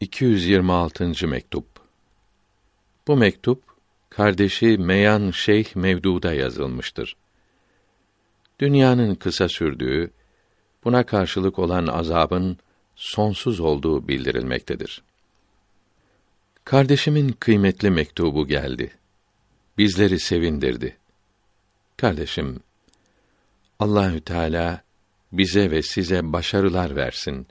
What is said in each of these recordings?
226. mektup. Bu mektup kardeşi Meyan Şeyh Mevdu'da yazılmıştır. Dünyanın kısa sürdüğü, buna karşılık olan azabın sonsuz olduğu bildirilmektedir. Kardeşimin kıymetli mektubu geldi. Bizleri sevindirdi. Kardeşim, Allahü Teala bize ve size başarılar versin.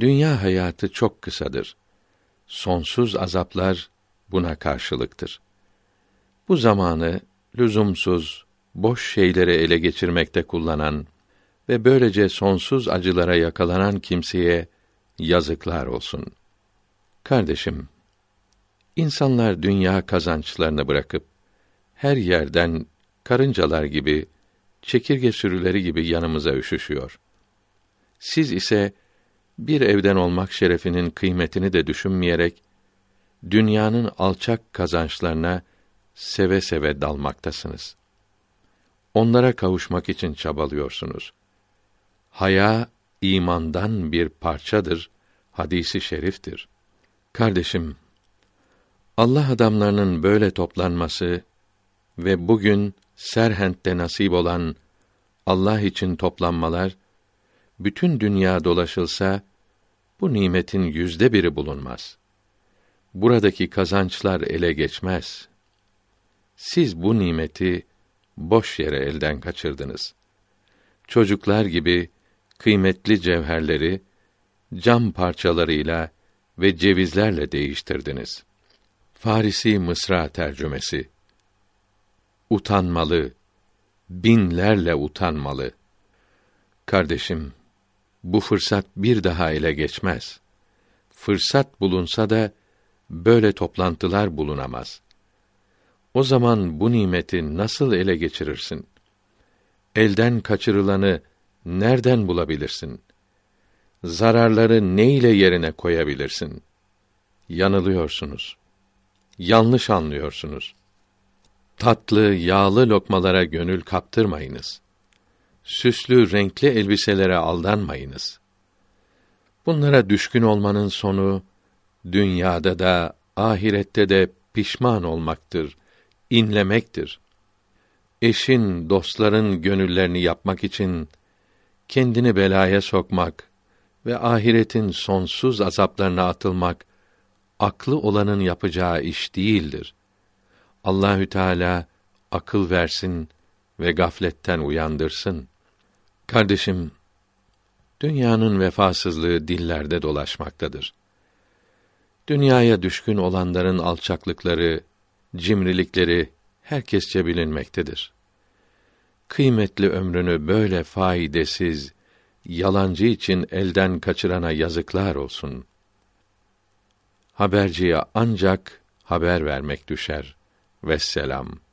Dünya hayatı çok kısadır. Sonsuz azaplar buna karşılıktır. Bu zamanı lüzumsuz, boş şeyleri ele geçirmekte kullanan ve böylece sonsuz acılara yakalanan kimseye yazıklar olsun. Kardeşim, insanlar dünya kazançlarını bırakıp her yerden karıncalar gibi, çekirge sürüleri gibi yanımıza üşüşüyor. Siz ise bir evden olmak şerefinin kıymetini de düşünmeyerek dünyanın alçak kazançlarına seve seve dalmaktasınız. Onlara kavuşmak için çabalıyorsunuz. Haya imandan bir parçadır, hadisi şeriftir. Kardeşim, Allah adamlarının böyle toplanması ve bugün Serhent'te nasip olan Allah için toplanmalar, bütün dünya dolaşılsa, bu nimetin 1/1 bulunmaz. Buradaki kazançlar ele geçmez. Siz bu nimeti boş yere elden kaçırdınız. Çocuklar gibi kıymetli cevherleri cam parçalarıyla ve cevizlerle değiştirdiniz. Farisi Mısra tercümesi. Utanmalı, binlerle utanmalı. Kardeşim, bu fırsat bir daha ele geçmez. Fırsat bulunsa da böyle toplantılar bulunamaz. O zaman bu nimeti nasıl ele geçirirsin? Elden kaçırılanı nereden bulabilirsin? Zararları ne ile yerine koyabilirsin? Yanılıyorsunuz. Yanlış anlıyorsunuz. Tatlı, yağlı lokmalara gönül kaptırmayınız. Süslü, renkli elbiselere aldanmayınız. Bunlara düşkün olmanın sonu, dünyada da, ahirette de pişman olmaktır, inlemektir. Eşin, dostların gönüllerini yapmak için, kendini belaya sokmak ve ahiretin sonsuz azaplarına atılmak, aklı olanın yapacağı iş değildir. Allahü Teala akıl versin ve gafletten uyandırsın. Kardeşim, dünyanın vefasızlığı dillerde dolaşmaktadır. Dünyaya düşkün olanların alçaklıkları, cimrilikleri herkesçe bilinmektedir. Kıymetli ömrünü böyle faydasız, yalancı için elden kaçırana yazıklar olsun. Haberciye ancak haber vermek düşer. Vesselam.